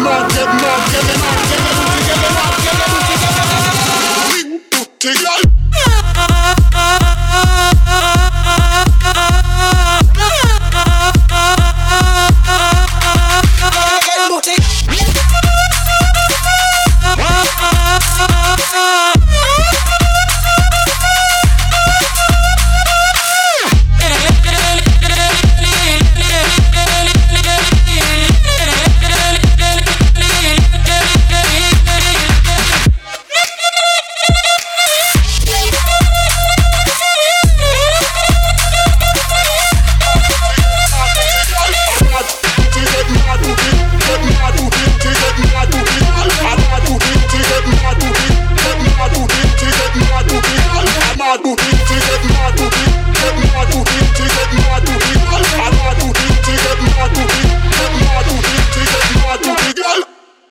get mad,